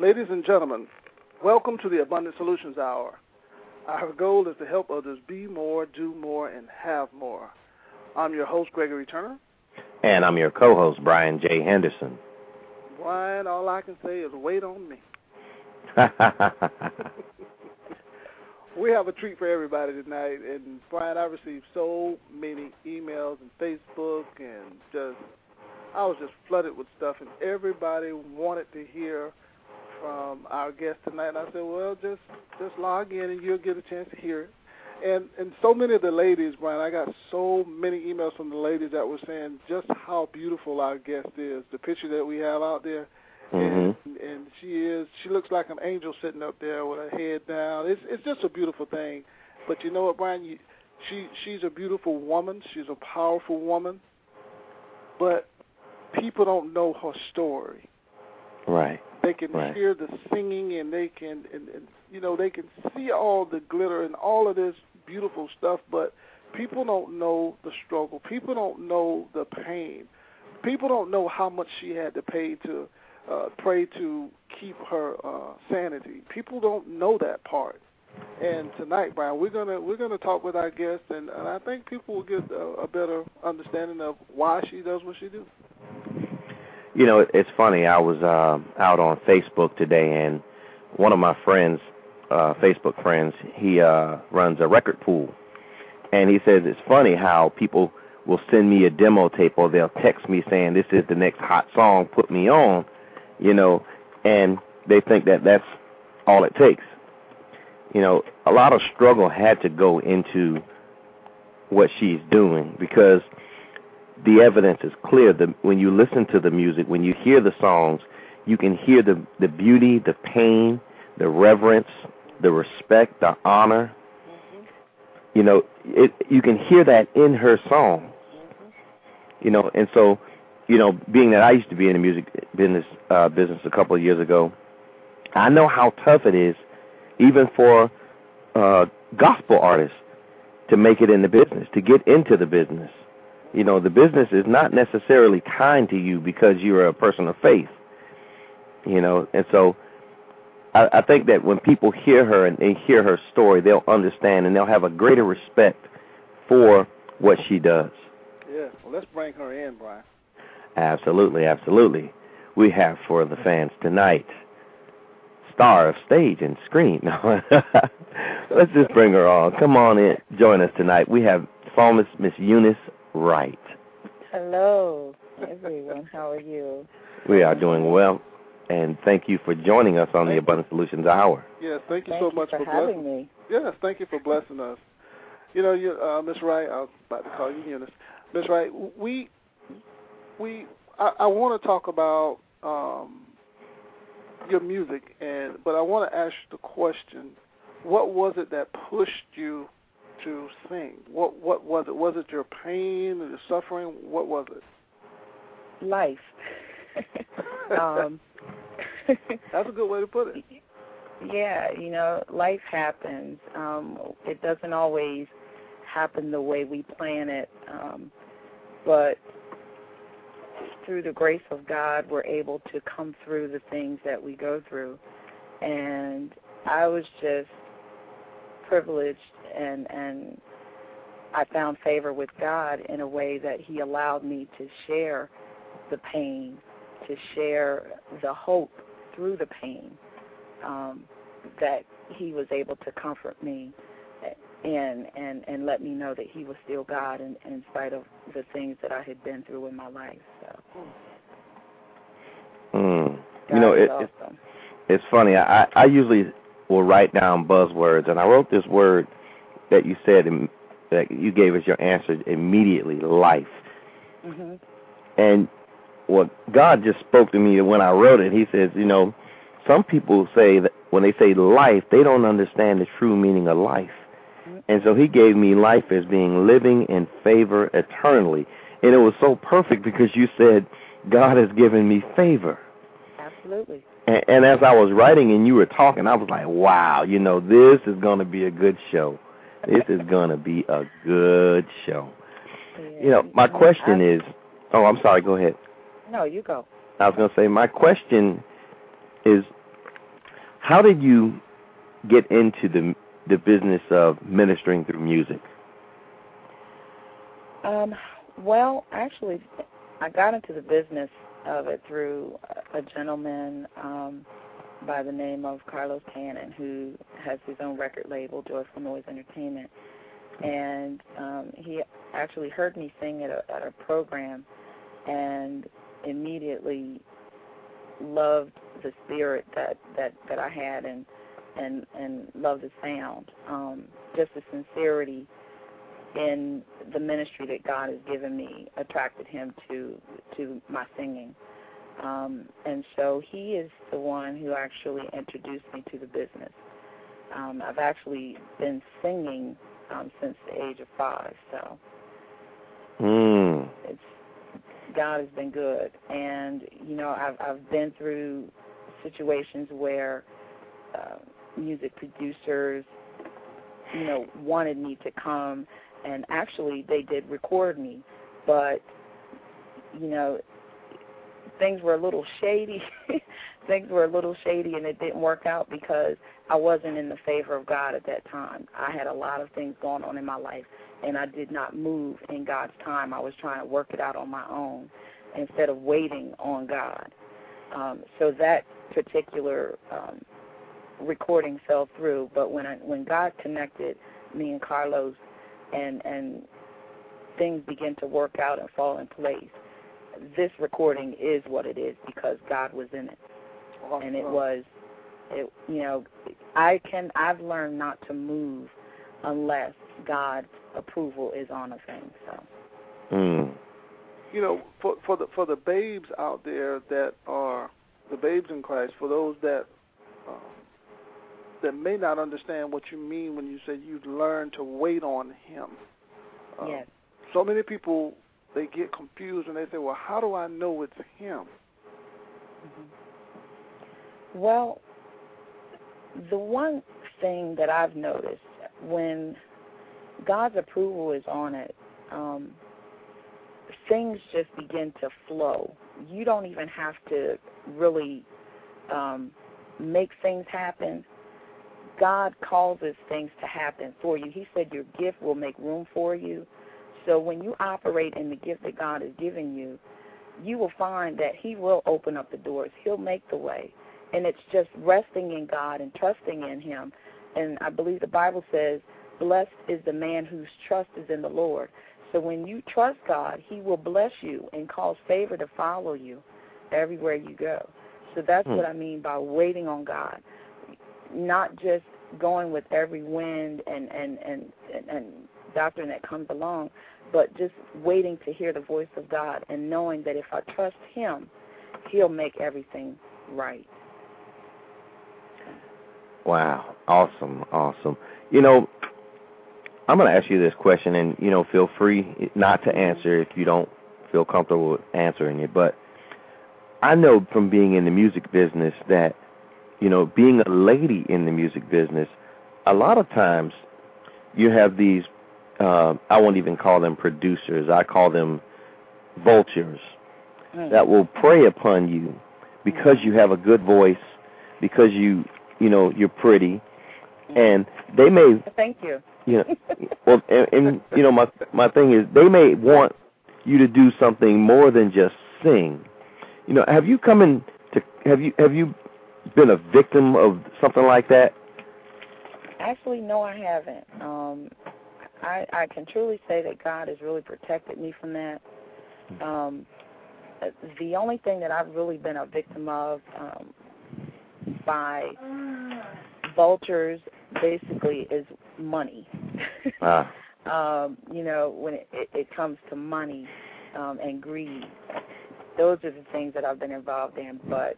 Ladies and gentlemen, welcome to the Abundant Solutions Hour. Our goal is to help others be more, do more, and have more. I'm your host, Gregory Turner. And I'm your co-host, Brian J. Henderson. Brian, all I can say is wait on me. We have a treat for everybody tonight. And, Brian, I received so many emails and Facebook and I was just flooded with stuff, and everybody wanted to hear from our guest tonight, and I said, well, just log in and you'll get a chance to hear it. And so many of the ladies, Brian, I got so many emails from the ladies that were saying just how beautiful our guest is, the picture that we have out there. Mm-hmm. And she looks like an angel sitting up there with her head down. It's just a beautiful thing. But you know what, Brian, she's a beautiful woman. She's a powerful woman. But people don't know her story. Right. They can hear the singing, and they can, and you know, they can see all the glitter and all of this beautiful stuff, but people don't know the struggle. People don't know the pain. People don't know how much she had to pray to keep her sanity. People don't know that part. And tonight, Brian, we're gonna talk with our guests, and I think people will get a better understanding of why she does what she does. You know, it's funny. I was out on Facebook today, and one of my friends, Facebook friends, he runs a record pool. And he says it's funny how people will send me a demo tape, or they'll text me saying, this is the next hot song, put me on, you know, and they think that that's all it takes. You know, a lot of struggle had to go into what she's doing, because the evidence is clear. When you listen to the music, when you hear the songs, you can hear the beauty, the pain, the reverence, the respect, the honor. Mm-hmm. You know, you can hear that in her song. Mm-hmm. You know, and so, you know, being that I used to be in the music business a couple of years ago, I know how tough it is, even for gospel artists, to make it in the business, to get into the business. You know, the business is not necessarily kind to you because you're a person of faith, you know. And so I think that when people hear her and they hear her story, they'll understand and they'll have a greater respect for what she does. Yeah, well, let's bring her in, Brian. Absolutely, absolutely. We have for the fans tonight, star of stage and screen. Let's just bring her on. Come on in. Join us tonight. We have psalmist Miss Eunice Wright. Hello, everyone. How are you? We are doing well, and thank you for joining us on the Abundant Solutions Hour. Yes, thank you so much for having me. Yes, thank you for blessing us. You know, Miss Wright, I was about to call you Eunice. Miss Wright, I want to talk about your music, but I want to ask the question: what was it that pushed you to sing? What was it? Was it your pain or your suffering? What was it? Life. That's a good way to put it. Yeah, you know, life happens. It doesn't always happen the way we plan it, but through the grace of God, we're able to come through the things that we go through. And I was just privileged, and I found favor with God in a way that he allowed me to share the pain, to share the hope through the pain, that he was able to comfort me and let me know that he was still God in spite of the things that I had been through in my life. So, you know, it's funny. I usually will write down buzzwords, and I wrote this word that you said that you gave us your answer immediately, life. Mm-hmm. And what God just spoke to me when I wrote it, he says, you know, some people say that when they say life, they don't understand the true meaning of life. And so he gave me life as being living in favor eternally. And it was so perfect because you said, God has given me favor. Absolutely. And as I was writing and you were talking, I was like, wow, you know, this is going to be a good show. This is going to be a good show. Yeah. You know, my question is, oh, I'm sorry, go ahead. No, you go. I was going to say, my question is, how did you get into the business of ministering through music? Well, actually, I got into the business of it through a gentleman by the name of Carlos Cannon, who has his own record label, Joyful Noise Entertainment. And he actually heard me sing at a program and immediately loved the spirit that I had and loved the sound, just the sincerity in the ministry that God has given me attracted him to my singing. And so he is the one who actually introduced me to the business. I've actually been singing since the age of 5, so God has been good. And, you know, I've been through situations where music producers, you know, wanted me to come, and actually they did record me, but, you know, things were a little shady. And it didn't work out because I wasn't in the favor of God at that time. I had a lot of things going on in my life, and I did not move in God's time. I was trying to work it out on my own instead of waiting on God. So that particular recording fell through. But when God connected me and Carlos, and things began to work out and fall in place, this recording is what it is because God was in it. Awesome. And it was, you know, I've learned not to move unless God's approval is on a thing. So, you know, for the babes out there that are the babes in Christ, for those that that may not understand what you mean when you say you've learned to wait on him. Yes. So many people, they get confused and they say, well, how do I know it's him? Mm-hmm. Well, the one thing that I've noticed, when God's approval is on it, things just begin to flow. You don't even have to really make things happen. God causes things to happen for you. He said your gift will make room for you. So when you operate in the gift that God has given you, you will find that he will open up the doors. He'll make the way. And it's just resting in God and trusting in him. And I believe the Bible says, blessed is the man whose trust is in the Lord. So when you trust God, he will bless you and cause favor to follow you everywhere you go. So that's what I mean by waiting on God. Not just going with every wind and doctrine that comes along, but just waiting to hear the voice of God and knowing that if I trust him, he'll make everything right. Wow. Awesome. Awesome. You know, I'm going to ask you this question, and, you know, feel free not to answer if you don't feel comfortable with answering it, but I know from being in the music business that, you know, being a lady in the music business, a lot of times you have these, I won't even call them producers, I call them vultures, that will prey upon you because you have a good voice, because you know, you're pretty, and they may... Thank you. You know, well, and you know, my thing is, they may want you to do something more than just sing. You know, have you been a victim of something like that? Actually, no, I haven't. I can truly say that God has really protected me from that. The only thing that I've really been a victim of by vultures, basically, is money. You know, when it comes to money and greed, those are the things that I've been involved in. But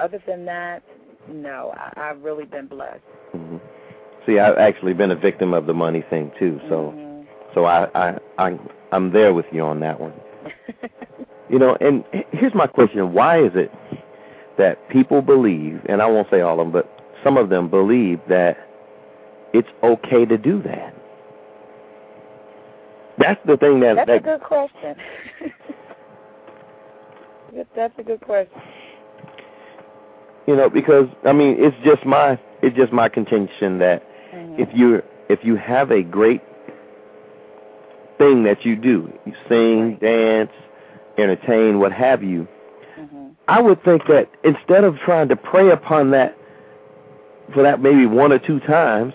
other than that, no, I've really been blessed. Mm-hmm. See, I've actually been a victim of the money thing too, so I'm there with you on that one. You know, and here's my question: why is it that people believe, and I won't say all of them, but some of them believe that it's okay to do that? That's the thing that... That's a good question. That's a good question. You know, because I mean, it's just my contention that if you have a great thing that you do, you sing, dance, entertain, what have you, I would think that instead of trying to prey upon that for that maybe one or two times,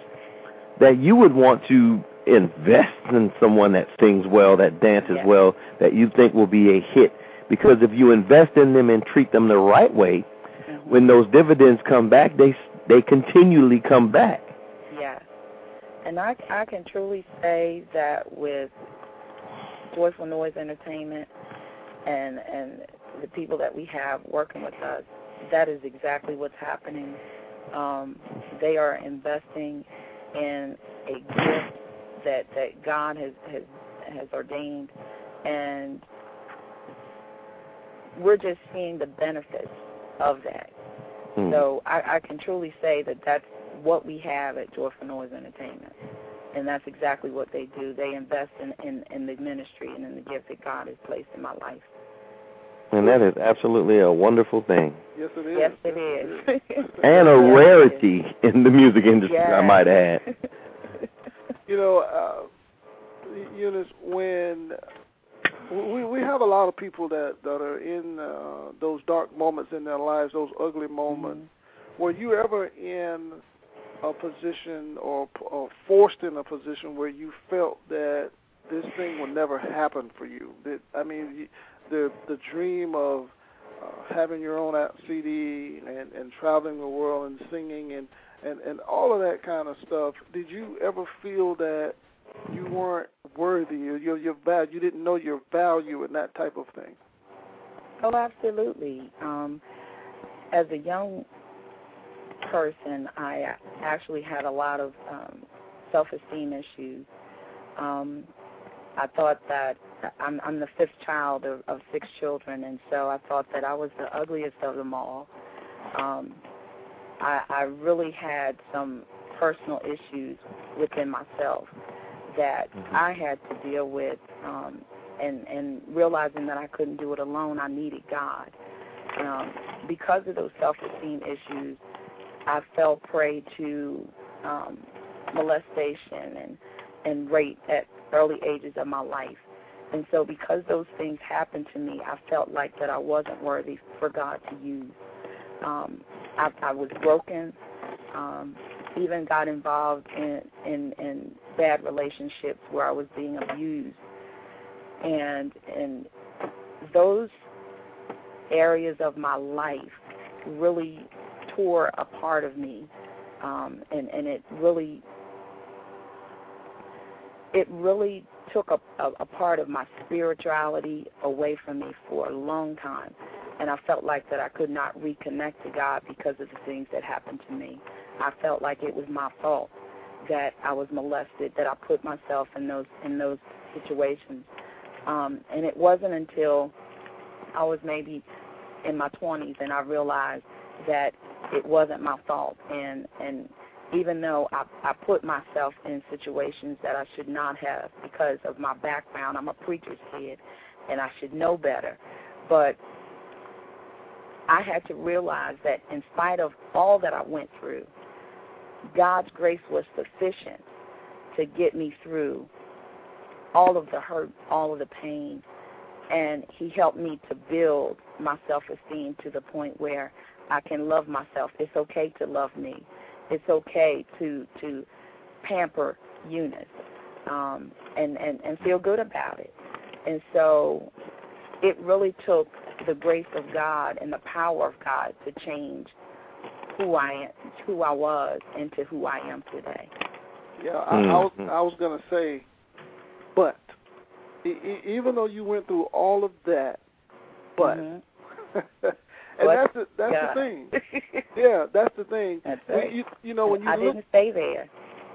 that you would want to invest in someone that sings well, that dances well, that you think will be a hit. Because if you invest in them and treat them the right way, when those dividends come back, they continually come back. Yes. And I can truly say that with Joyful Noise Entertainment and the people that we have working with us, that is exactly what's happening. They are investing in a gift that God has ordained, and we're just seeing the benefits of that. So I can truly say that that's what we have at Joyful Noise Entertainment, and that's exactly what they do. They invest in the ministry and in the gift that God has placed in my life. And that is absolutely a wonderful thing. Yes, it is. Yes, it is. And a rarity in the music industry, I might add. You know, Eunice, when... We have a lot of people that are in those dark moments in their lives, those ugly moments. Were you ever in a position or forced in a position where you felt that this thing would never happen for you? The dream of having your own CD and traveling the world and singing and all of that kind of stuff, did you ever feel that you weren't worthy, you didn't know your value and that type of thing? Oh, absolutely. As a young person, I actually had a lot of self-esteem issues. I thought that I'm the fifth child of six children, and so I thought that I was the ugliest of them all. I really had some personal issues within myself that I had to deal with, and realizing that I couldn't do it alone, I needed God. Because of those self-esteem issues, I fell prey to molestation and rape at early ages of my life. And so because those things happened to me, I felt like that I wasn't worthy for God to use. I was broken, even got involved in bad relationships where I was being abused. And those areas of my life really tore a part of me, and it really took a part of my spirituality away from me for a long time, and I felt like that I could not reconnect to God because of the things that happened to me. I felt like it was my fault that I was molested, that I put myself in those situations. And it wasn't until I was maybe in my 20s and I realized that it wasn't my fault. And even though I put myself in situations that I should not have because of my background, I'm a preacher's kid, and I should know better. But I had to realize that in spite of all that I went through, God's grace was sufficient to get me through all of the hurt, all of the pain, and He helped me to build my self-esteem to the point where I can love myself. It's okay to love me. it's okay to pamper Eunice and feel good about it. And so it really took the grace of God and the power of God to change who I was into who I am today. Yeah, I was going to say, but even though you went through all of that, but that's the thing. Yeah, that's the thing. That's right. I didn't stay there.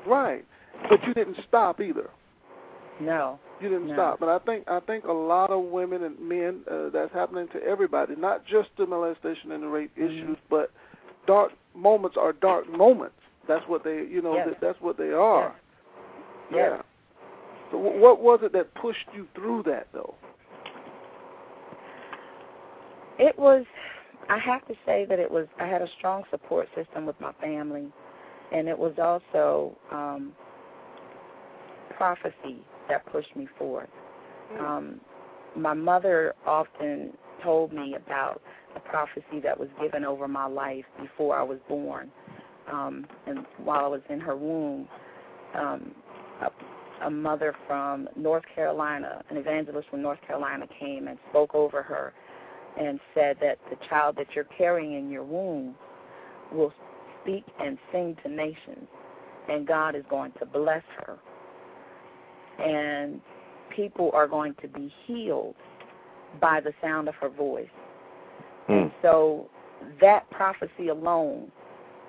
Right, but you didn't stop either. No. You didn't stop, but I think a lot of women and men, that's happening to everybody, not just the molestation and the rape issues, but dark moments are dark moments. That's what they, that's what they are. Yes. Yeah. Yes. So what was it that pushed you through that, though? It was, I have to say that it was, I had a strong support system with my family, and it was also prophecy that pushed me forth. My mother often told me about the prophecy that was given over my life before I was born, and while I was in her womb. A mother from North Carolina, an evangelist from North Carolina, came and spoke over her and said that the child that you're carrying in your womb will speak and sing to nations, and God is going to bless her, and people are going to be healed by the sound of her voice. And so that prophecy alone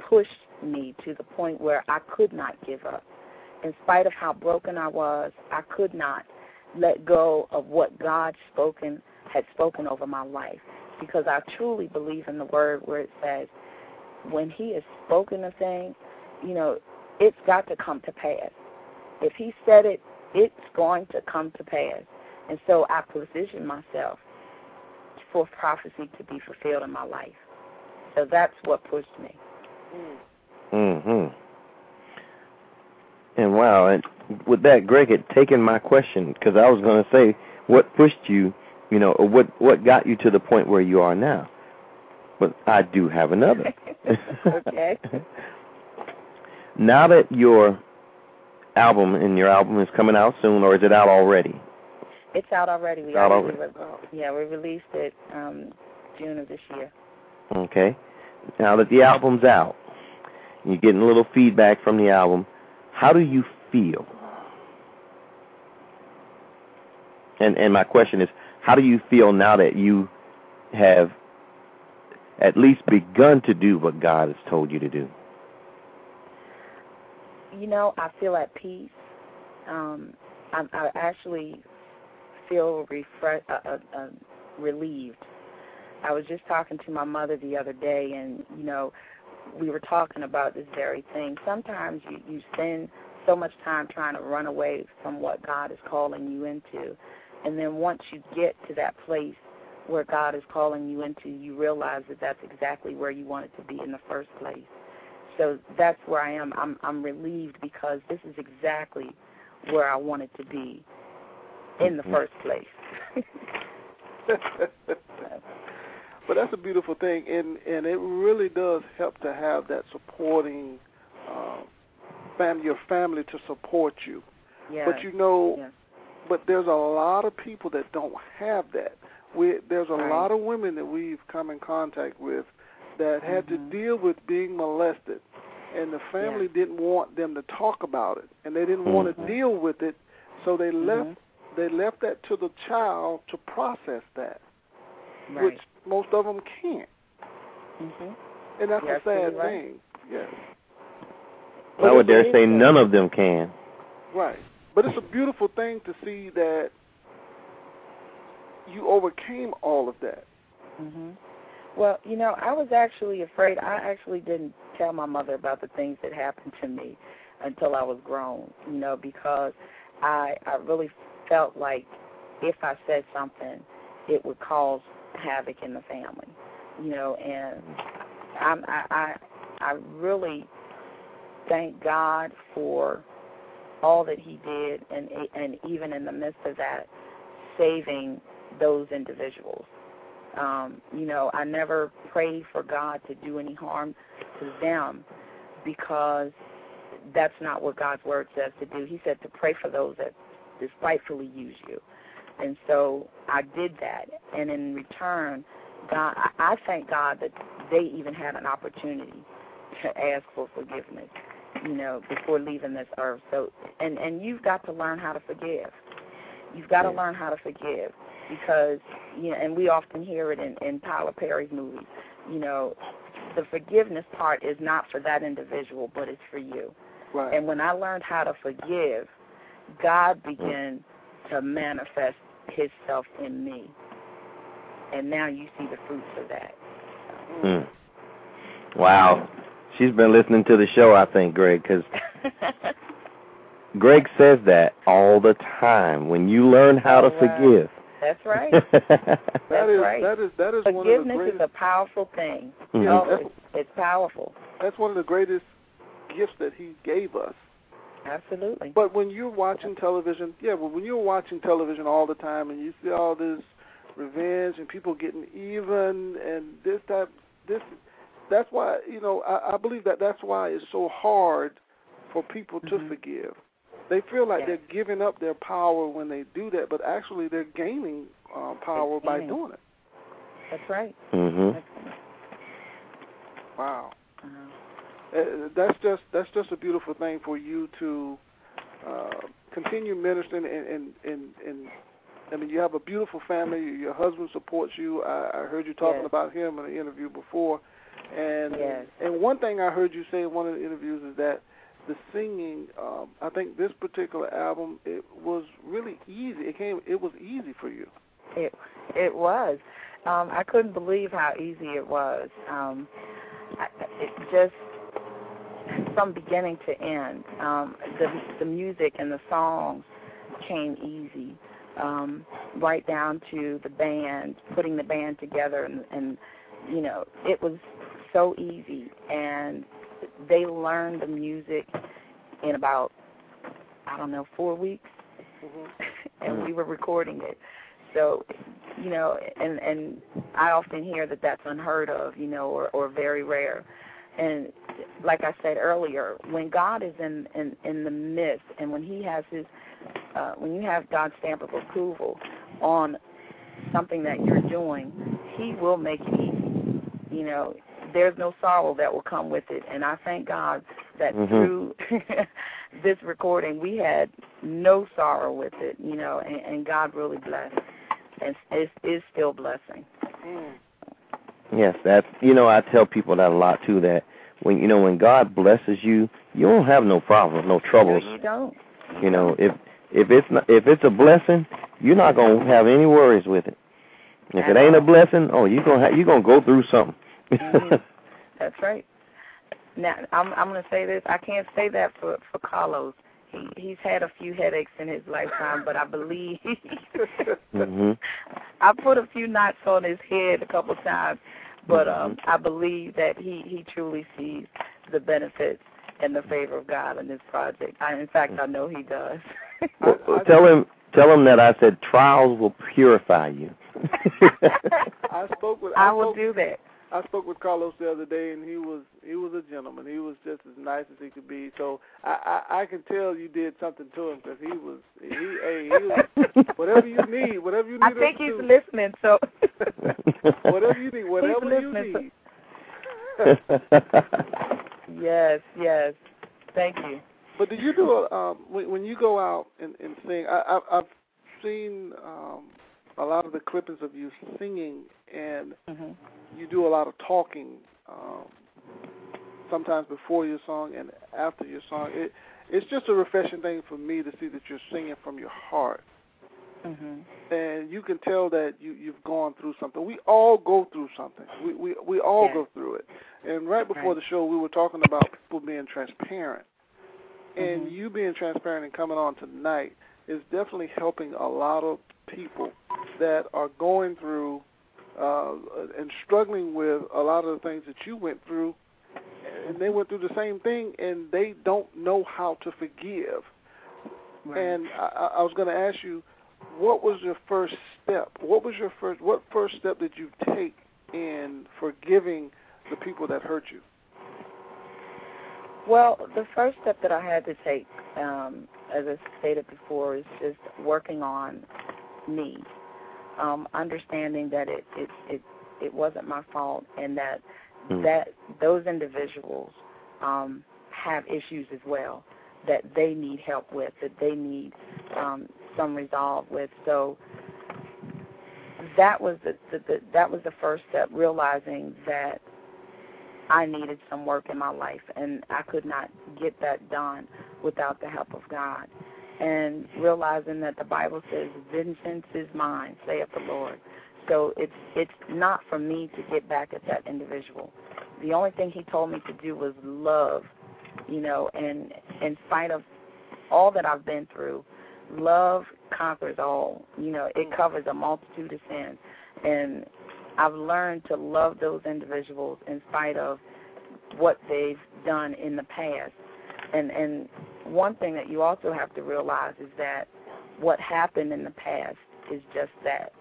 pushed me to the point where I could not give up. In spite of how broken I was, I could not let go of what God had spoken over my life, because I truly believe in the word where it says, when he has spoken a thing, it's got to come to pass. If he said it, it's going to come to pass. And so I positioned myself for prophecy to be fulfilled in my life. So that's what pushed me. Mm-hmm. And wow, and with that, Greg had taken my question, because I was going to say, what pushed you, or what got you to the point where you are now? But I do have another. Okay. Now that your album is coming out soon, or is it out already? It's out already. We released it June of this year. Okay. Now that the album's out, you're getting a little feedback from the album, how do you feel? And my question is, how do you feel now that you have at least begun to do what God has told you to do? I feel at peace. I actually feel relieved. I was just talking to my mother the other day, and, we were talking about this very thing. Sometimes you spend so much time trying to run away from what God is calling you into, and then once you get to that place where God is calling you into, you realize that that's exactly where you wanted to be in the first place. So that's where I am. I'm relieved, because this is exactly where I wanted to be in the first place. But that's a beautiful thing, and it really does help to have that supporting your family to support you. Yeah. But but there's a lot of people that don't have that. There's a lot of women that we've come in contact with that had to deal with being molested, and the family didn't want them to talk about it, and they didn't want to deal with it, so they left that to the child to process that, which most of them can't. Mm-hmm. And that's a sad thing. Yes. I would dare say none of them can. Right. But it's a beautiful thing to see that you overcame all of that. Mm-hmm. Well, I was actually afraid. I actually didn't tell my mother about the things that happened to me until I was grown, because I really felt like if I said something, it would cause havoc in the family, and I really thank God for all that he did, and even in the midst of that, saving those individuals. I never prayed for God to do any harm to them, because that's not what God's word says to do. He said to pray for those that despitefully use you. And so I did that, and in return, God, I thank God that they even had an opportunity to ask for forgiveness, you know, before leaving this earth. So, and you've got to learn how to forgive. You've got to learn how to forgive because, you know, and we often hear it in Tyler Perry's movies, you know, the forgiveness part is not for that individual, but it's for you. Right. And when I learned how to forgive, God began to manifest Himself in me. And now you see the fruits of that. Wow. She's been listening to the show, I think, Greg, because Greg says that all the time. When you learn how to forgive. That's right. That is one of the greatest. Forgiveness is a powerful thing. Mm-hmm. It's powerful. That's one of the greatest gifts that He gave us. Absolutely. But when you're watching television, all the time and you see all this revenge and people getting even and that's why, you know, I believe that's why it's so hard for people to forgive. They feel like they're giving up their power when they do that, but actually they're gaining power by doing it. That's right. Mm-hmm. Wow. That's just a beautiful thing for you to continue ministering and I mean, you have a beautiful family. Your husband supports you. I heard you talking about him in an interview before. And and one thing I heard you say in one of the interviews is that the singing, I think this particular album, it was really easy. It was easy for you. It was. I couldn't believe how easy it was. It just from beginning to end, the music and the songs came easy. Right down to the band, putting the band together, and you know, it was so easy. And they learned the music in about, 4 weeks, and we were recording it. So, you know, and I often hear that that's unheard of, you know, or very rare. And like I said earlier, when God is in the midst, and when He has His when you have God's stamp of approval on something that you're doing, He will make it easy. You know, there's no sorrow that will come with it. And I thank God that through this recording, we had no sorrow with it, you know, and God really blessed. And it is still blessing. Yes, that's, you know, I tell people that a lot, too, that when, you know, when God blesses you, you don't have no problems, no troubles. No, you don't. You know, if it's a blessing, you're not gonna have any worries with it. If it ain't a blessing, you're gonna go through something. That's right. Now I'm gonna say this. I can't say that for Carlos. He's had a few headaches in his lifetime, but I believe I put a few knots on his head a couple times, but I believe that he truly sees the benefits and the favor of God in this project. I know he does. Well, tell him that I said trials will purify you. I spoke with Carlos the other day, and he was a gentleman. He was just as nice as he could be. So I can tell you did something to him because he was whatever you need, I think he's listening. So whatever you need. Yes. Thank you. But do you do when you go out and sing? I've seen a lot of the clippings of you singing, and you do a lot of talking. Sometimes before your song and after your song. It's just a refreshing thing for me to see that you're singing from your heart, and you can tell that you've gone through something. We all go through something. We all go through it. And right before the show, we were talking about people being transparent. And you being transparent and coming on tonight is definitely helping a lot of people that are going through and struggling with a lot of the things that you went through. And they went through the same thing, and they don't know how to forgive. Right. And I was going to ask you, what was your first step? What first step did you take in forgiving the people that hurt you? Well, the first step that I had to take, as I stated before, is just working on me, understanding that it wasn't my fault, and that those individuals have issues as well that they need help with, that they need some resolve with. So that was the first step, realizing that I needed some work in my life, and I could not get that done without the help of God. And realizing that the Bible says, vengeance is mine, saith the Lord. So it's not for me to get back at that individual. The only thing he told me to do was love, and in spite of all that I've been through, love conquers all. It covers a multitude of sins. And I've learned to love those individuals in spite of what they've done in the past. And one thing that you also have to realize is that what happened in the past is just that.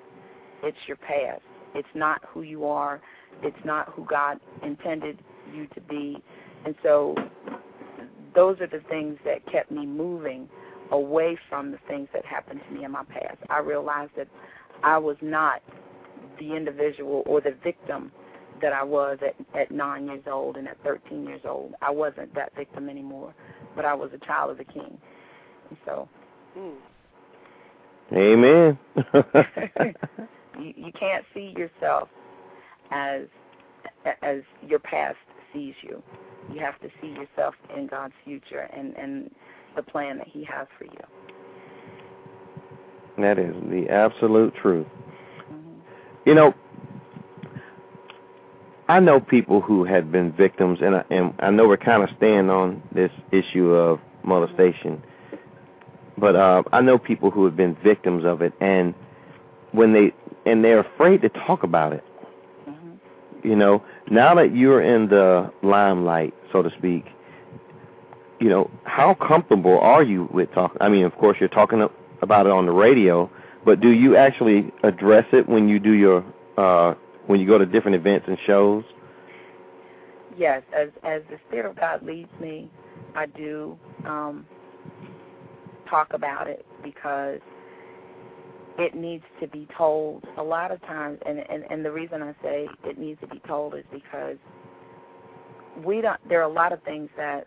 It's your past. It's not who you are. It's not who God intended you to be. And so those are the things that kept me moving away from the things that happened to me in my past. I realized that I was not the individual or the victim that I was at 9 years old and at 13 years old. I wasn't that victim anymore, but I was a child of the King. And so, amen. you can't see yourself as your past sees you. You have to see yourself in God's future and the plan that He has for you. That is the absolute truth. I know people who had been victims, and I know we're kind of staying on this issue of molestation, but I know people who have been victims of it, and they're afraid to talk about it. Mm-hmm. Now that you're in the limelight, so to speak, how comfortable are you with talking? I mean, of course, you're talking about it on the radio. But do you actually address it when you do your when you go to different events and shows? Yes, as the Spirit of God leads me, I do talk about it because it needs to be told a lot of times. And the reason I say it needs to be told is because there are a lot of things that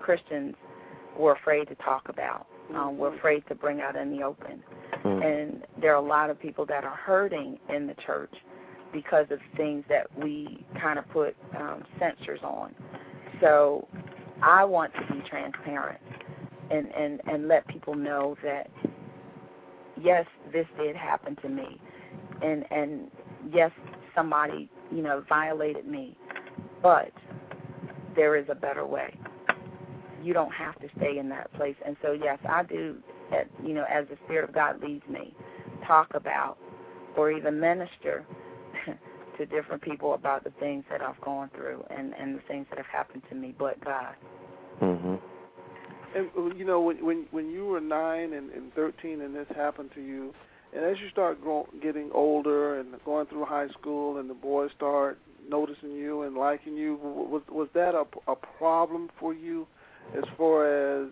Christians were afraid to talk about. We're afraid to bring out in the open. And there are a lot of people that are hurting in the church because of things that we kind of put censors on. So I want to be transparent and let people know that, yes, this did happen to me. And yes, somebody, violated me. But there is a better way. You don't have to stay in that place. And so, yes, I do, as the Spirit of God leads me, talk about or even minister to different people about the things that I've gone through and the things that have happened to me, but God. Mm-hmm. And, when you were 9 and 13 and this happened to you, and as you start getting older and going through high school and the boys start noticing you and liking you, was that a problem for you? As far as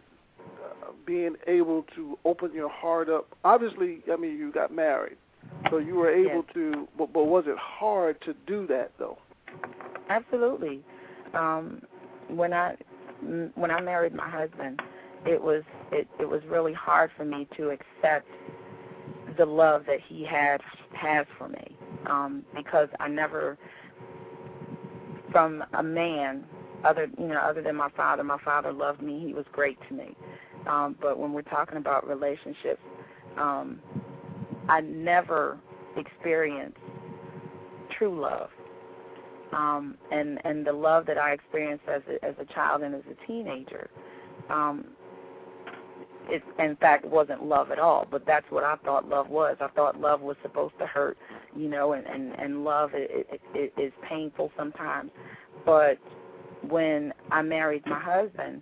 being able to open your heart up, obviously, I mean, you got married, so you were able to. But was it hard to do that though? Absolutely. When I married my husband, it was really hard for me to accept the love that he has for me, because I never, from a man. Other than my father loved me. He was great to me. But when we're talking about relationships, I never experienced true love. And the love that I experienced as a child and as a teenager, it in fact wasn't love at all. But that's what I thought love was. I thought love was supposed to hurt, and love it is painful sometimes, but when I married my husband,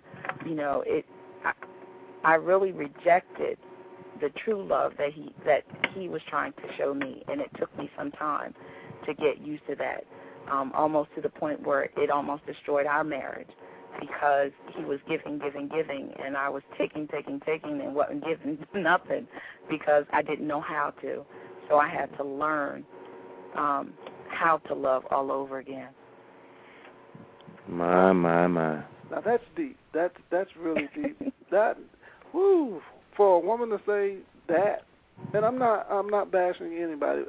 I really rejected the true love that he was trying to show me, and it took me some time to get used to that, almost to the point where it almost destroyed our marriage. because he was giving, and I was taking, and wasn't giving nothing because I didn't know how to. So I had to learn how to love all over again. My. Now that's deep. That's really deep. For a woman to say that, and I'm not bashing anybody,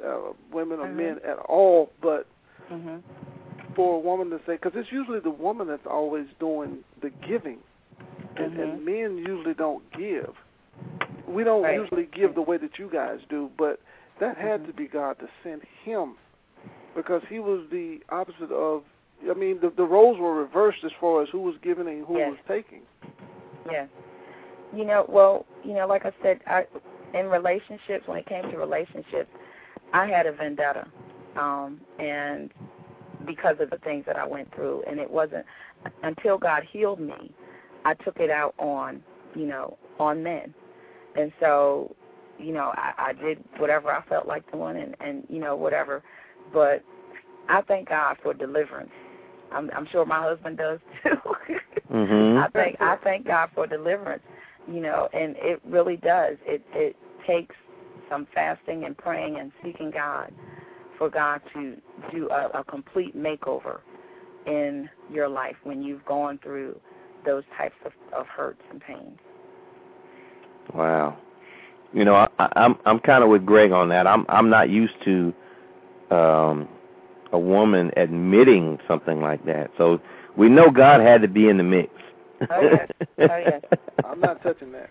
women or men at all, but for a woman to say, because it's usually the woman that's always doing the giving, and men usually don't give. We don't usually give the way that you guys do, but that had to be God to send him, because he was the opposite of, I mean, the roles were reversed as far as who was giving and who was taking. Yeah. Like I said, in relationships, when it came to relationships, I had a vendetta, and because of the things that I went through, and it wasn't until God healed me, I took it out on men, and so, I did whatever I felt like doing, and whatever, but I thank God for deliverance. I'm sure my husband does too. I thank God for deliverance. And it really does. It takes some fasting and praying and seeking God for God to do a complete makeover in your life when you've gone through those types of hurts and pains. Wow. I'm kind of with Greg on that. I'm not used to a woman admitting something like that. So we know God had to be in the mix. Oh, yes. I'm not touching that.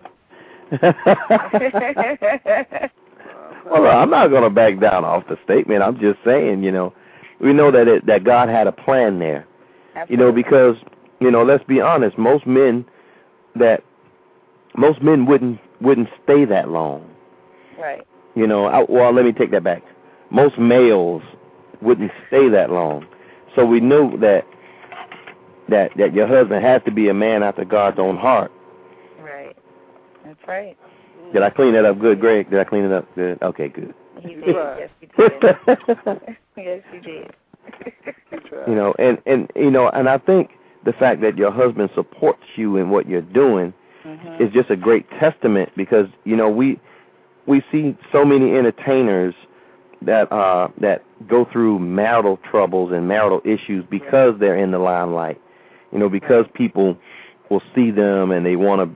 Well, I'm not going to back down off the statement. I'm just saying, we know that God had a plan there. Absolutely. Because, let's be honest, most men wouldn't stay that long. Right. Let me take that back. Most males wouldn't stay that long. So we knew that your husband has to be a man after God's own heart. Right. That's right. Did I clean that up good, Greg? Did I clean it up good? Okay, good. You did. Yes, you did. Yes, you did. And I think the fact that your husband supports you in what you're doing is just a great testament, because we see so many entertainers that go through marital troubles and marital issues because they're in the limelight. Because people will see them and they want to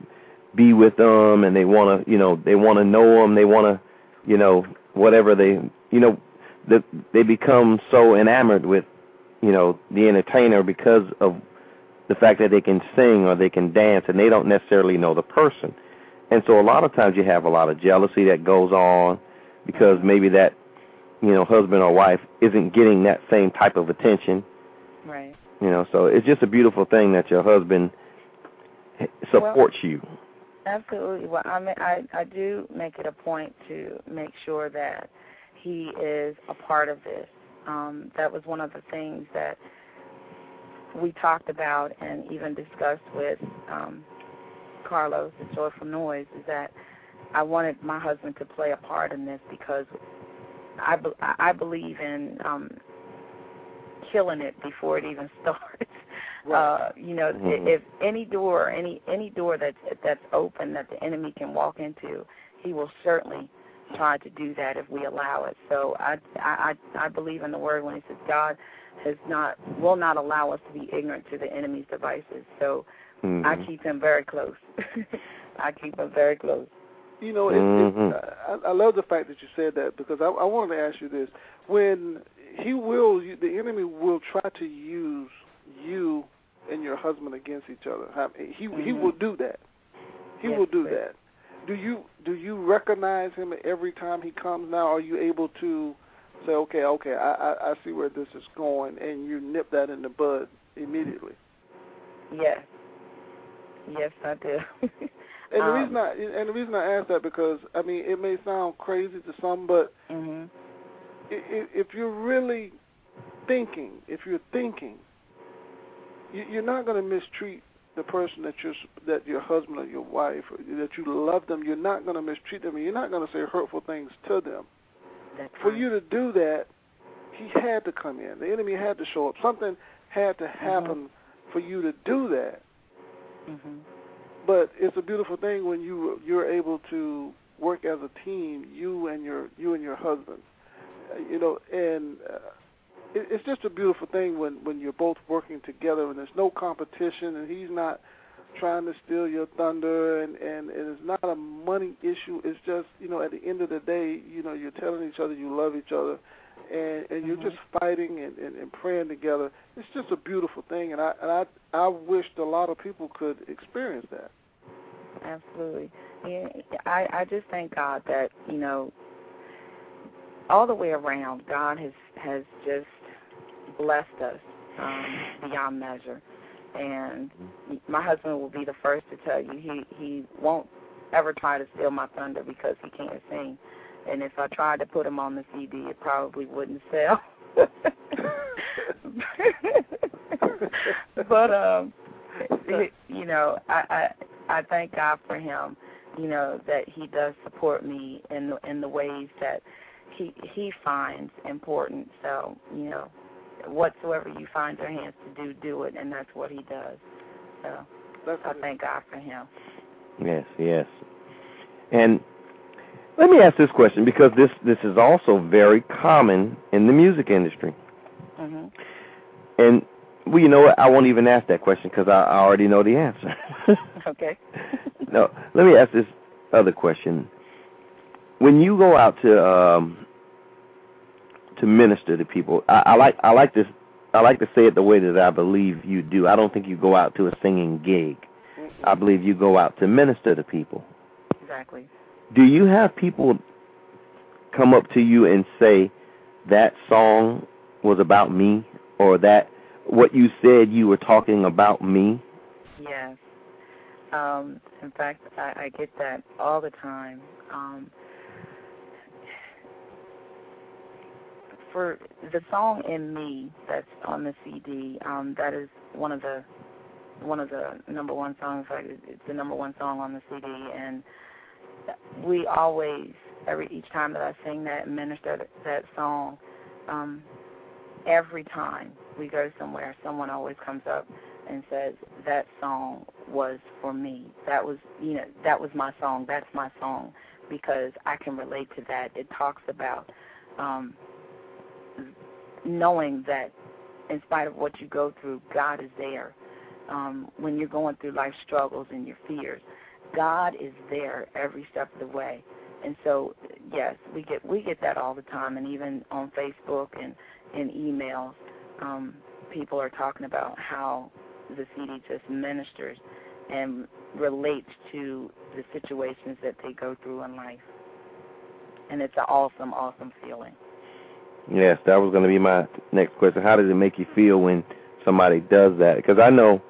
be with them, and they want to know them, they want to, whatever they become so enamored with, the entertainer, because of the fact that they can sing or they can dance and they don't necessarily know the person. And so a lot of times you have a lot of jealousy that goes on because maybe that, husband or wife isn't getting that same type of attention. Right. So it's just a beautiful thing that your husband supports you. Absolutely. Well, I do make it a point to make sure that he is a part of this. That was one of the things that we talked about and even discussed with Carlos at Joyful Noise, is that I wanted my husband to play a part in this, because I believe in killing it before it even starts. Right. If any door that's open that the enemy can walk into, he will certainly try to do that if we allow it. So I believe in the word when it says God will not allow us to be ignorant to the enemy's devices. So I keep him very close. I love the fact that you said that, because I wanted to ask you this. When the enemy will try to use you and your husband against each other. He will do that. He will do that. Do you recognize him every time he comes now? Are you able to say, okay, I see where this is going, and you nip that in the bud immediately? Yes, I do. And the reason I ask that, because, I mean, it may sound crazy to some, but if you're really thinking, you're not going to mistreat the person that your husband or your wife, or that you love them. You're not going to mistreat them. You're not going to say hurtful things to them. For you to do that, he had to come in. The enemy had to show up. Something had to happen for you to do that. Mm-hmm. But it's a beautiful thing when you're able to work as a team, you and your husband, you know, and it's just a beautiful thing when you're both working together and there's no competition and he's not trying to steal your thunder and it's not a money issue. It's just, you know, at the end of the day, you know, you're telling each other you love each other and you're just fighting and praying together. It's just a beautiful thing, and I wished a lot of people could experience that. Absolutely. Yeah, I just thank God that, you know, all the way around, God has just blessed us beyond measure. And my husband will be the first to tell you he won't ever try to steal my thunder because he can't sing. And if I tried to put him on the CD, it probably wouldn't sell. But, you know, I thank God for him, you know, that he does support me in the ways that he finds important. So, you know, whatsoever you find your hands to do it, and that's what he does. So I thank God for him. Yes, yes. And let me ask this question, because this is also very common in the music industry. Mm-hmm. And, well, you know what? I won't even ask that question because I already know the answer. Okay. No, let me ask this other question. When you go out to minister to people, I like to say it the way that I believe you do. I don't think you go out to a singing gig. Mm-hmm. I believe you go out to minister to people. Exactly. Do you have people come up to you and say, that song was about me, or that what you said you were talking about me? Yes. In fact, I get that all the time. For the song In Me that's on the CD, that is one of the number one songs. Like, it's the number one song on the CD, and we always, each time that I sing that and minister that song, every time we go somewhere, someone always comes up and says, that song was for me. That was, you know, that was my song. That's my song, because I can relate to that. It talks about knowing that in spite of what you go through, God is there. When you're going through life struggles and your fears, God is there every step of the way. And so, yes, we get that all the time, and even on Facebook and in emails, people are talking about how the CD just ministers and relates to the situations that they go through in life. And it's an awesome, awesome feeling. Yes, that was going to be my next question. How does it make you feel when somebody does that? Because I know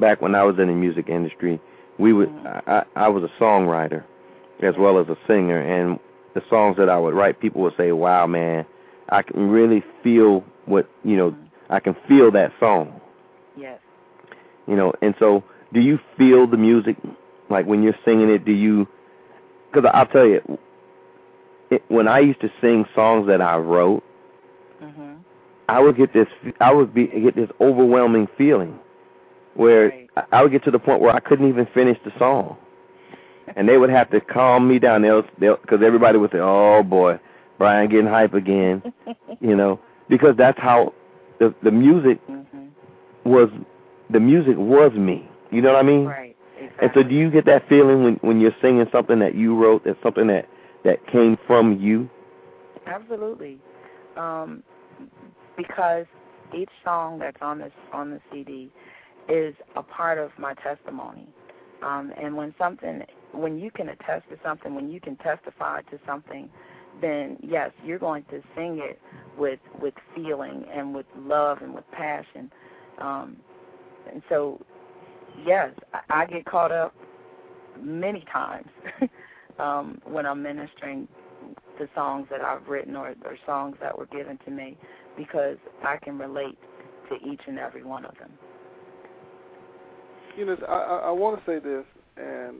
back when I was in the music industry, I was a songwriter as well as a singer, and the songs that I would write, people would say, wow, man, I can really feel what, you know, I can feel that song. Yes. You know, and so do you feel the music? Like when you're singing it, do you, because I'll tell you, when I used to sing songs that I wrote, mm-hmm. I would get this overwhelming feeling where I would get to the point where I couldn't even finish the song. And they would have to calm me down, because everybody would say, oh, boy, Brian getting hype again, you know, because that's how the music mm-hmm. was me. You know what I mean? Right. Exactly. And so do you get that feeling when you're singing something that you wrote, that's something that came from you? Absolutely. Because each song that's on the CD is a part of my testimony. And when you can attest to something, when you can testify to something, then yes, you're going to sing it with feeling and with love and with passion. And so, yes, I get caught up many times when I'm ministering the songs that I've written or songs that were given to me, because I can relate to each and every one of them. You know, I want to say this, and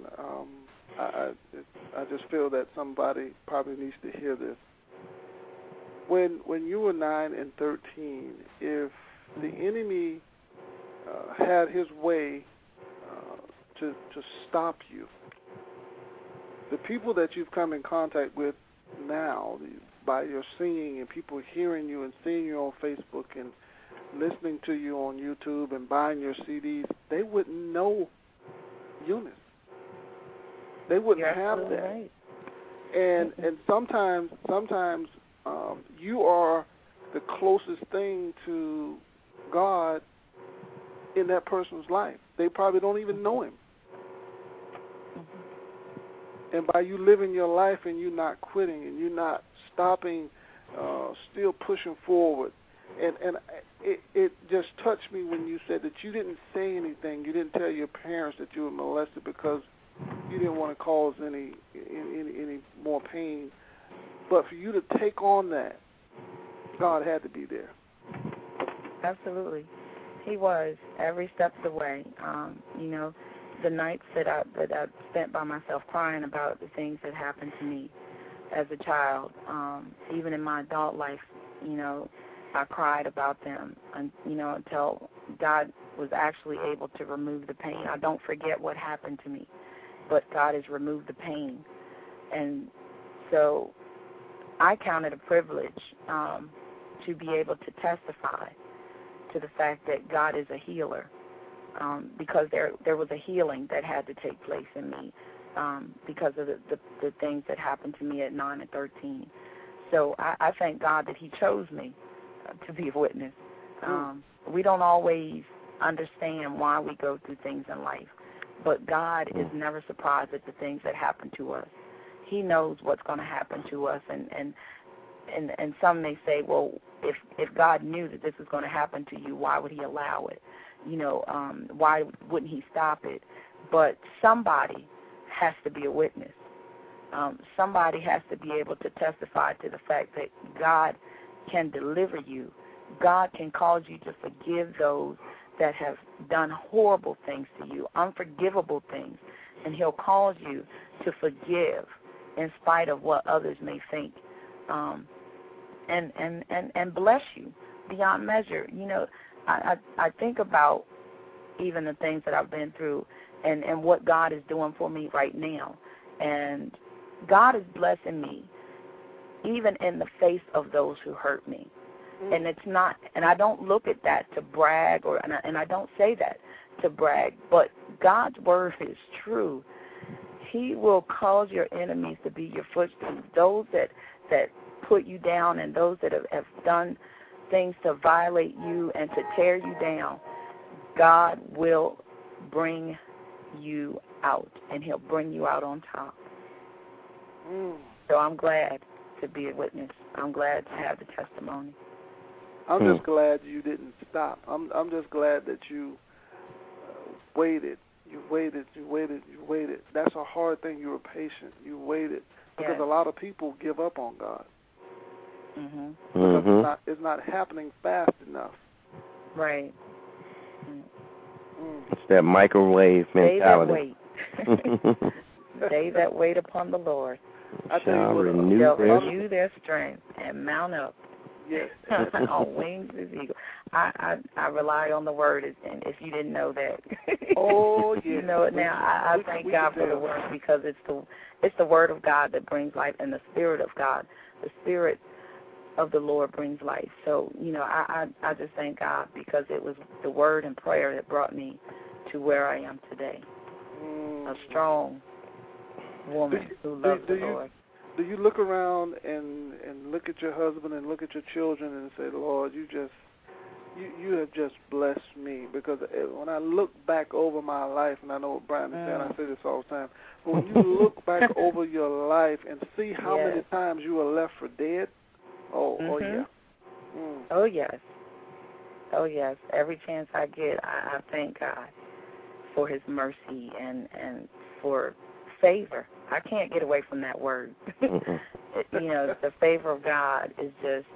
I just feel that somebody probably needs to hear this. When you were 9 and 13, if the enemy had his way to stop you. The people that you've come in contact with now, by your singing and people hearing you and seeing you on Facebook and listening to you on YouTube and buying your CDs, they wouldn't know Eunice. They wouldn't have that. Right. And sometimes you are the closest thing to God in that person's life. They probably don't even know him. And by you living your life and you not quitting and you not stopping, still pushing forward, and it just touched me when you said that you didn't say anything. You didn't tell your parents that you were molested because you didn't want to cause any more pain. But for you to take on that, God had to be there. Absolutely. He was every step of the way. The nights that I spent by myself crying about the things that happened to me as a child, even in my adult life, I cried about them, until God was actually able to remove the pain. I don't forget what happened to me, but God has removed the pain. And so I count it a privilege to be able to testify to the fact that God is a healer. Because there was a healing that had to take place in me because of the things that happened to me at 9 and 13. So I thank God that he chose me to be a witness. We don't always understand why we go through things in life, but God is never surprised at the things that happen to us. He knows what's going to happen to us, and some may say, well, if God knew that this was going to happen to you, why would he allow it? Why wouldn't he stop it? But somebody has to be a witness. Somebody has to be able to testify to the fact that God can deliver you. God can cause you to forgive those that have done horrible things to you, unforgivable things, and he'll cause you to forgive in spite of what others may think, and bless you beyond measure. I think about even the things that I've been through and what God is doing for me right now. And God is blessing me even in the face of those who hurt me. Mm-hmm. And it's not, and I don't look at that to brag, and I don't say that to brag, but God's word is true. He will cause your enemies to be your footstool. Those that put you down and those that have done things to violate you and to tear you down, God will bring you out, and he'll bring you out on top. So I'm glad to be a witness. I'm glad to have the testimony. I'm just glad you didn't stop. I'm just glad that you waited. You waited. That's a hard thing. You were patient. You waited. Because a lot of people give up on God. Mm-hmm. Because it's not happening fast enough. Right. Mm. It's that microwave mentality. They that wait upon the Lord shall renew their strength and mount up on wings as eagles. I rely on the word, and if you didn't know that, you know it now. I thank God for the word, because it's the word of God that brings life, and the Spirit of God, the Spirit of the Lord brings life. So, I just thank God, because it was the word and prayer that brought me to where I am today. A strong woman who loves the Lord. Do you look around and look at your husband and look at your children and say, Lord, you have just blessed me? Because when I look back over my life, and I know what Brian is saying, I say this all the time, but when you look back over your life and see how many times you were left for dead, Oh, yes. Every chance I get, I thank God for his mercy and for favor. I can't get away from that word. The favor of God is just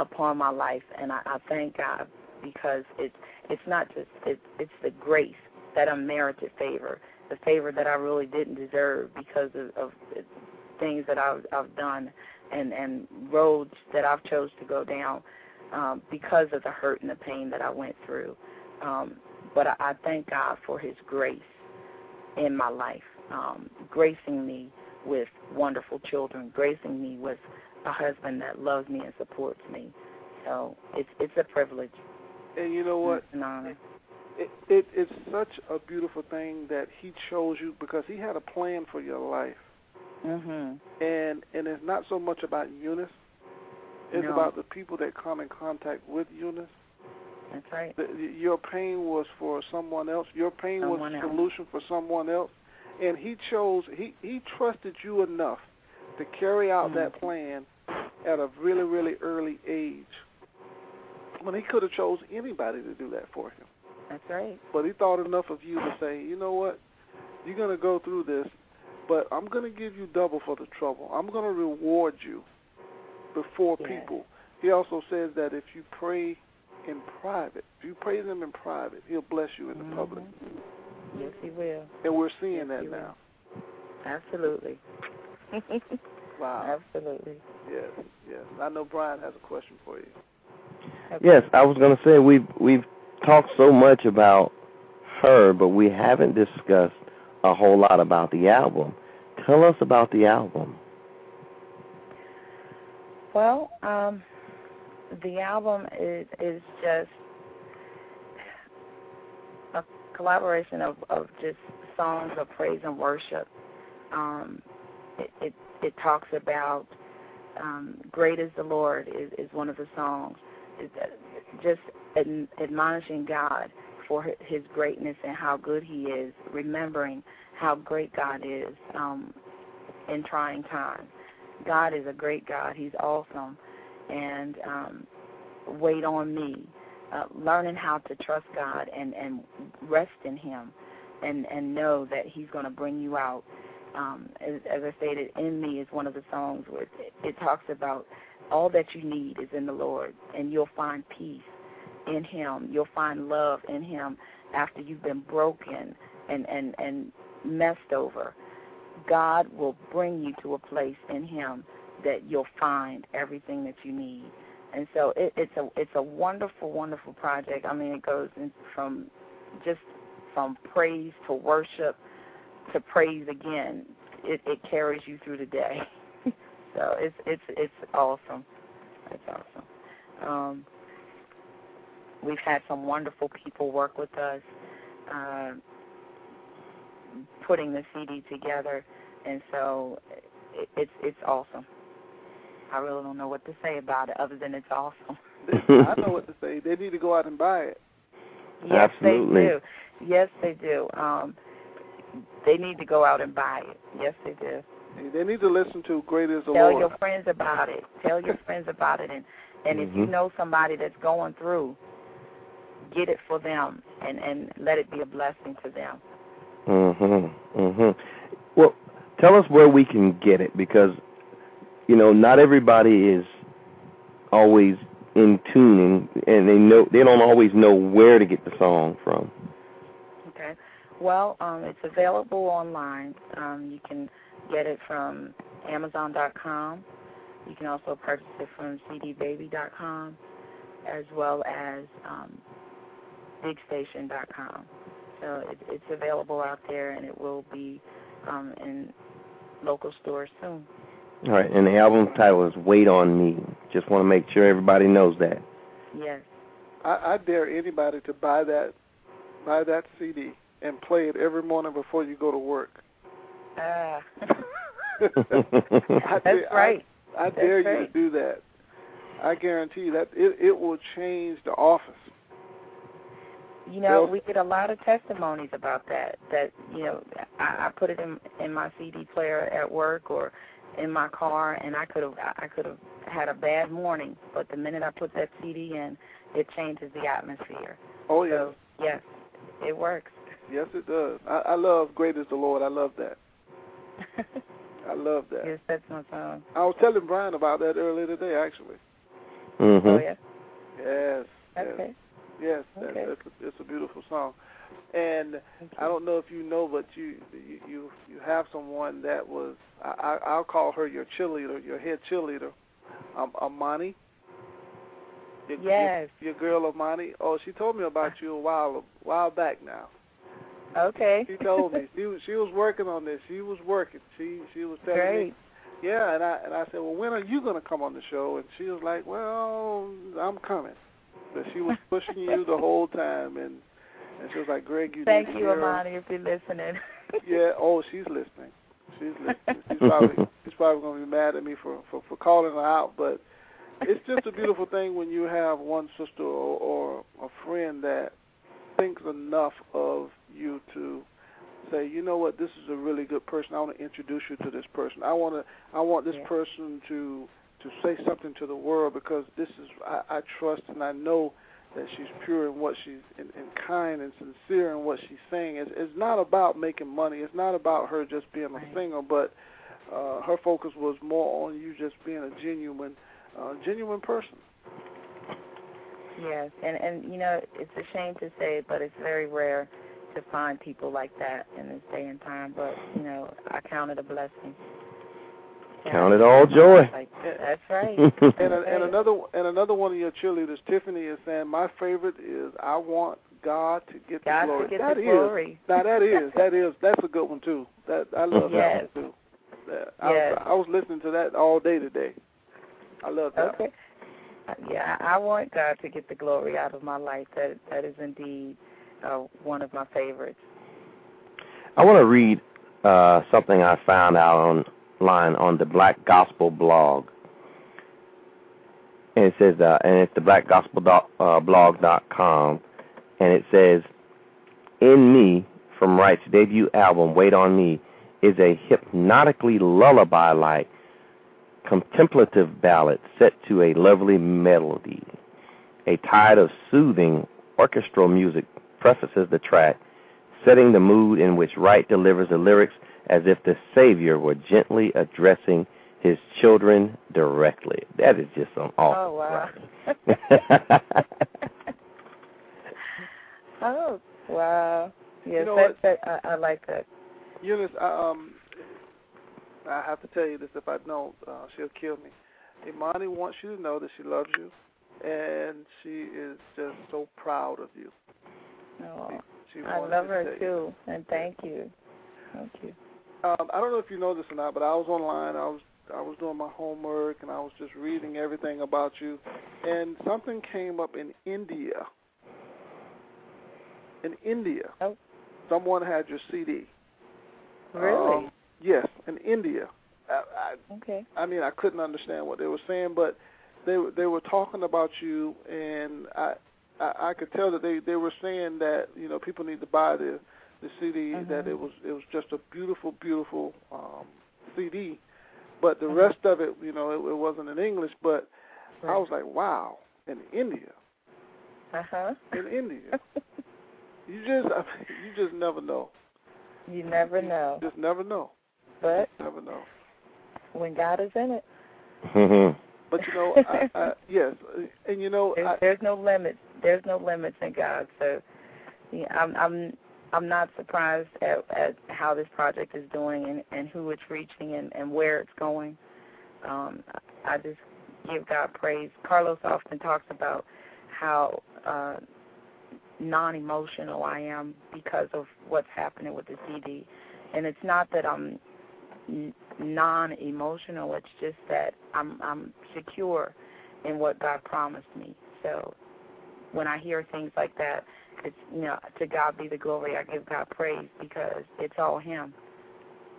upon my life, and I thank God, because it's not just, it's the grace, that unmerited favor, the favor that I really didn't deserve because of things that I've done, and roads that I've chose to go down because of the hurt and the pain that I went through. But I thank God for his grace in my life, gracing me with wonderful children, gracing me with a husband that loves me and supports me. So it's a privilege. And you know what? It's an honor. It's such a beautiful thing that he chose you because he had a plan for your life. Mm-hmm. And it's not so much about Eunice. It's about the people that come in contact with Eunice. That's right. Your pain was for someone else. Your pain was a solution for someone else. And he chose, he trusted you enough to carry out that plan at a really, really early age when he could have chose anybody to do that for him. That's right. But he thought enough of you to say, you know what, you're going to go through this, but I'm going to give you double for the trouble. I'm going to reward you before people. He also says that if you pray in private, if you praise him in private, he'll bless you in the public. Yes, he will. And we're seeing that now. Absolutely. Wow. Absolutely. Yes, yes. I know Brian has a question for you. Okay. Yes, I was going to say we've talked so much about her, but we haven't discussed a whole lot about the album. Tell us about the album. Well, the album is just a collaboration of just songs of praise and worship. It talks about Great is the Lord is one of the songs. Just admonishing God for his greatness and how good he is, remembering how great God is in trying times. God is a great God. He's awesome. And Wait On Me, learning how to trust God and rest in him and know that he's going to bring you out. As I stated, In Me is one of the songs where it talks about all that you need is in the Lord, and you'll find peace in him. You'll find love in him after you've been broken and messed over. God will bring you to a place in him that you'll find everything that you need. And so it's a wonderful, wonderful project. I mean, it goes from praise to worship to praise again. It carries you through the day. So it's awesome. It's awesome. We've had some wonderful people work with us, putting the CD together, and so it's awesome. I really don't know what to say about it other than it's awesome. I know what to say. They need to go out and buy it. Yes, absolutely. They do. Yes, they do. They need to go out and buy it. Yes, they do. They need to listen to Great is the Lord. Tell your friends about it. Tell your friends about it. And if you know somebody that's going through, get it for them and let it be a blessing to them. Mm-hmm. Mm-hmm. Well, tell us where we can get it because, you know, not everybody is always in tune and they don't always know where to get the song from. Okay. Well, it's available online. You can get it from Amazon.com. You can also purchase it from CDBaby.com as well as BigStation.com. So it's available out there, and it will be in local stores soon. All right, and the album title is Wait On Me. Just want to make sure everybody knows that. Yes. I dare anybody to buy that CD and play it every morning before you go to work. That's right. I dare you to do that. I guarantee you that it will change the office. You know, we get a lot of testimonies about that. That, you know, I put it in my CD player at work or in my car, and I could have had a bad morning, but the minute I put that CD in, it changes the atmosphere. Oh yeah. So, yes, it works. Yes, it does. I love Great is the Lord. I love that. I love that. Yes, that's my song. I was telling Brian about that earlier today, actually. Mm-hmm. Oh, yeah? Yes. Okay. Yes, okay. It's a beautiful song. And I don't know if you know, but you have someone that was, I'll call her your cheerleader, your head cheerleader, Imani. Yes. Your girl Imani. Oh, she told me about you a while back now. Okay. She told me she was working on this. She was working. She was telling me. Yeah, and I said, well, when are you going to come on the show? And she was like, well, I'm coming. But she was pushing you the whole time, and she was like, Greg, you thank you, Imani, if you're listening. Yeah. Oh, she's listening. She's listening. She's probably going to be mad at me for calling her out, but it's just a beautiful thing when you have one sister or a friend that thinks enough of you to say, you know what, this is a really good person. I want to introduce you to this person. I want this person to say something to the world, because this is I trust and I know that she's pure in what she's and kind and sincere in what she's saying. It's not about making money. It's not about her just being a singer, but her focus was more on you just being a genuine person. Yes, and you know, it's a shame to say it, but it's very rare to find people like that in this day and time. But, you know, I count it a blessing. Count it all joy. That's right. and another one of your cheerleaders, Tiffany, is saying, my favorite is, I want God to get the glory. God to get the glory. Now, that's a good one, too. I love that one, too. I was listening to that all day today. I love that one. Yeah, I want God to get the glory out of my life. That is indeed one of my favorites. I want to read something I found out online on the Black Gospel blog. And it says, and it's the blackgospelblog.com, and it says, In Me, from Wright's debut album, Wait On Me, is a hypnotically lullaby-like contemplative ballad set to a lovely melody. A tide of soothing orchestral music prefaces the track, setting the mood in which Wright delivers the lyrics as if the Savior were gently addressing his children directly. That is just some awesome. Oh, wow. Oh, wow. Yes, you know I like that. Eunice, I have to tell you this. If I don't, she'll kill me. Imani wants you to know that she loves you, and she is just so proud of you. Oh, I love her, too, and thank you. Thank you. I don't know if you know this or not, but I was online. I was doing my homework, and I was just reading everything about you, and something came up in India. In India, someone had your CD. Really? Yes, in India. I mean, I couldn't understand what they were saying, but they were talking about you, and I could tell that they were saying that, you know, people need to buy the CD, that it was just a beautiful, beautiful CD, but the rest of it, you know, it wasn't in English, but I was like, wow, in India. In India. You just never know. You never know. You just never know. But never know when God is in it. But you know, yes, and you know, there's no limits. There's no limits in God. So yeah, I'm not surprised at how this project is doing and who it's reaching and where it's going. I just give God praise. Carlos often talks about how non-emotional I am because of what's happening with the CD, and it's not that I'm non-emotional. It's just that I'm secure in what God promised me. So when I hear things like that, it's, you know, to God be the glory. I give God praise because it's all Him.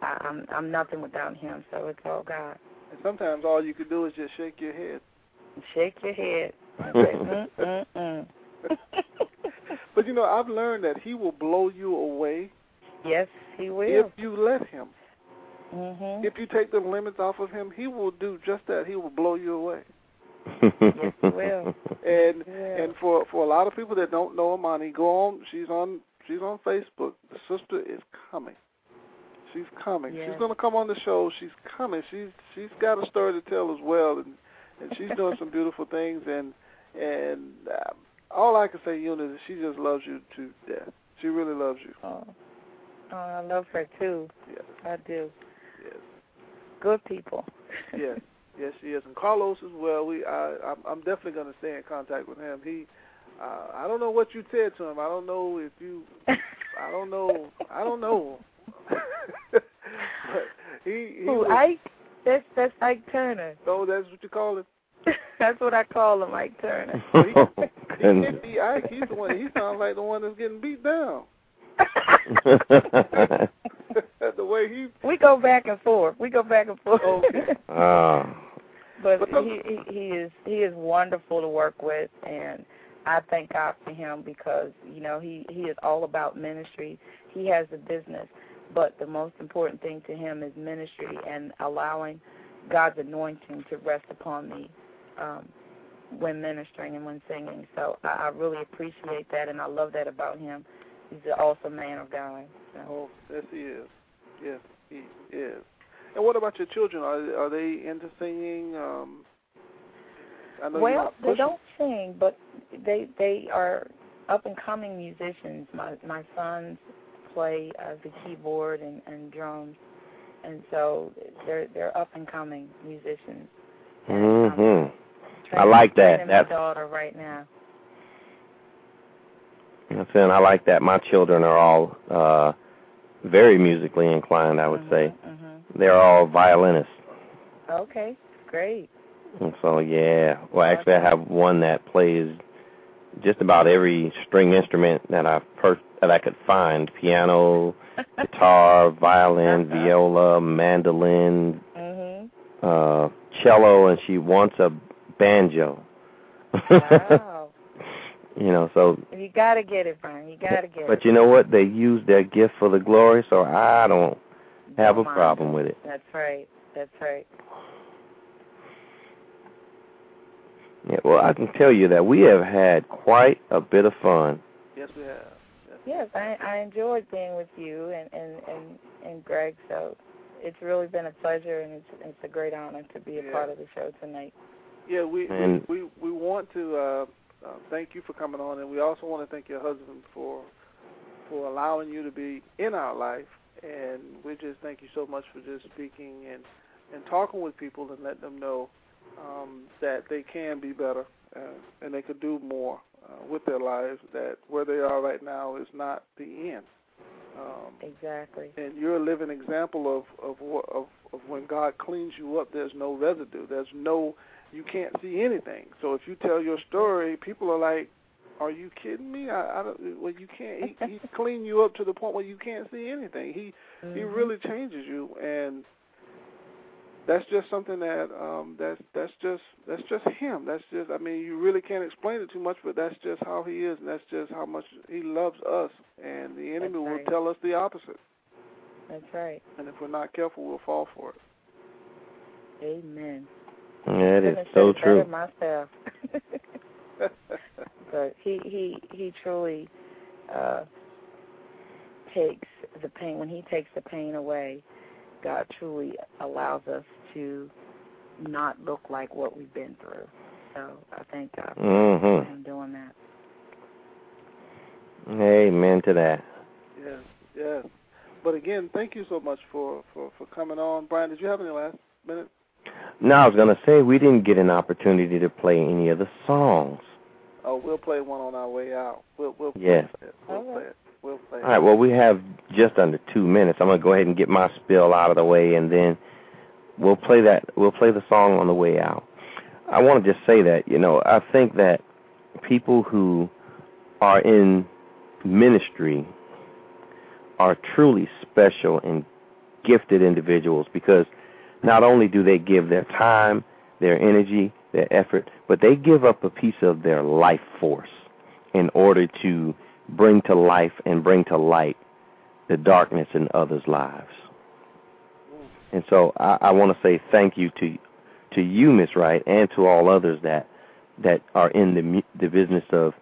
I'm nothing without Him, so it's all God. And sometimes all you can do is just shake your head. Shake your head. But you know, I've learned that He will blow you away. Yes, He will. If you let Him. Mm-hmm. If you take the limits off of Him, He will do just that. He will blow you away. Yes, He will. And for a lot of people that don't know Imani, go on. She's on Facebook. The sister is coming. She's coming. Yes. She's going to come on the show. She's coming. She's got a story to tell as well, and she's doing some beautiful things. And all I can say, Eunice, is she just loves you to death. She really loves you. Oh, I love her too. Yes, I do. Yes. Good people. Yes, Yes, she is. And Carlos as well. I'm definitely going to stay in contact with him. I don't know what you said to him. I don't know. But that's Ike Turner. Oh, that's what you call him? That's what I call him, Ike Turner. He's the one. He sounds like the one that's getting beat down. The way we go back and forth. Okay. But he is wonderful to work with, and I thank God for him because, you know, he is all about ministry. He has a business, but the most important thing to him is ministry and allowing God's anointing to rest upon me when ministering and when singing. So I really appreciate that, and I love that about him. He's an awesome man of God. So. Oh, yes, he is. Yes, he is. And what about your children? Are they into singing? They don't sing, but they are up-and-coming musicians. My sons play the keyboard and drums, and so they're up-and-coming musicians. I like that. That's my daughter right now. Listen, I like that. My children are all very musically inclined, I would say. They're all violinists. Okay, great. And so, yeah. Well, actually, I have one that plays just about every string instrument that I could find. Piano, guitar, violin, viola, mandolin, cello, and she wants a banjo. Wow. You know, so you gotta get it, Brian. You gotta get it. But you know what? They use their gift for the glory, so I don't have a problem with it. That's right. That's right. Yeah. Well, I can tell you that we have had quite a bit of fun. Yes, we have. Yes, I enjoyed being with you and Greg. So it's really been a pleasure, and it's a great honor to be a part of the show tonight. Yeah, we want to. Thank you for coming on, and we also want to thank your husband for allowing you to be in our life, and we just thank you so much for just speaking and talking with people and letting them know that they can be better and they could do more with their lives, that where they are right now is not the end. Exactly. And you're a living example of when God cleans you up, there's no residue. You can't see anything. So if you tell your story, people are like, "Are you kidding me?" You can't. He clean you up to the point where you can't see anything. He really changes you, and that's just something that that's just him. That's just. I mean, you really can't explain it too much, but that's just how he is, and that's just how much he loves us. And the enemy will tell us the opposite. That's right. And if we're not careful, we'll fall for it. Amen. That is so true. Myself. But he truly takes the pain. When he takes the pain away, God truly allows us to not look like what we've been through. So I thank God for him doing that. Amen to that. Yes, yes. But again, thank you so much for coming on. Brian, did you have any last minute? No, I was going to say we didn't get an opportunity to play any of the songs. Oh, we'll play one on our way out. We'll play it. We'll play it. All right, well, we have just under 2 minutes. I'm going to go ahead and get my spill out of the way, and then we'll play that. We'll play the song on the way out. I want to just say that, you know, I think that people who are in ministry are truly special and gifted individuals because not only do they give their time, their energy, their effort, but they give up a piece of their life force in order to bring to life and bring to light the darkness in others' lives. And so I want to say thank you to you, Ms. Wright, and to all others that are in the business of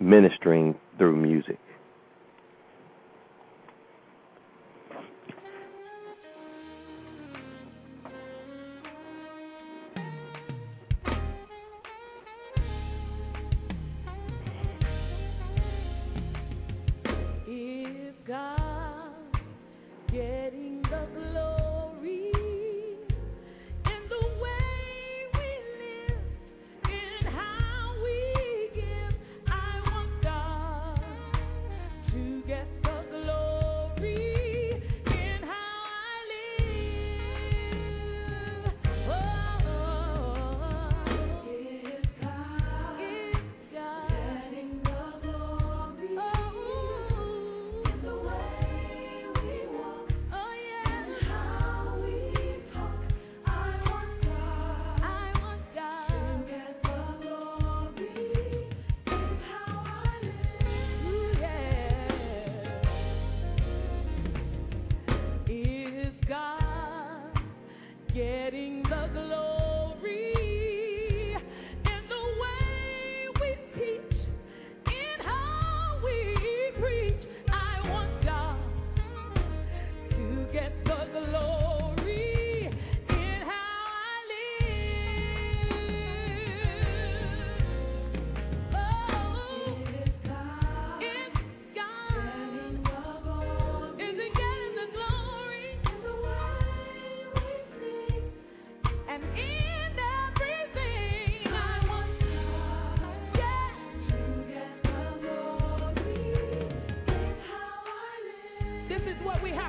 ministering through music. Getting the glory in the way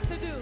to do.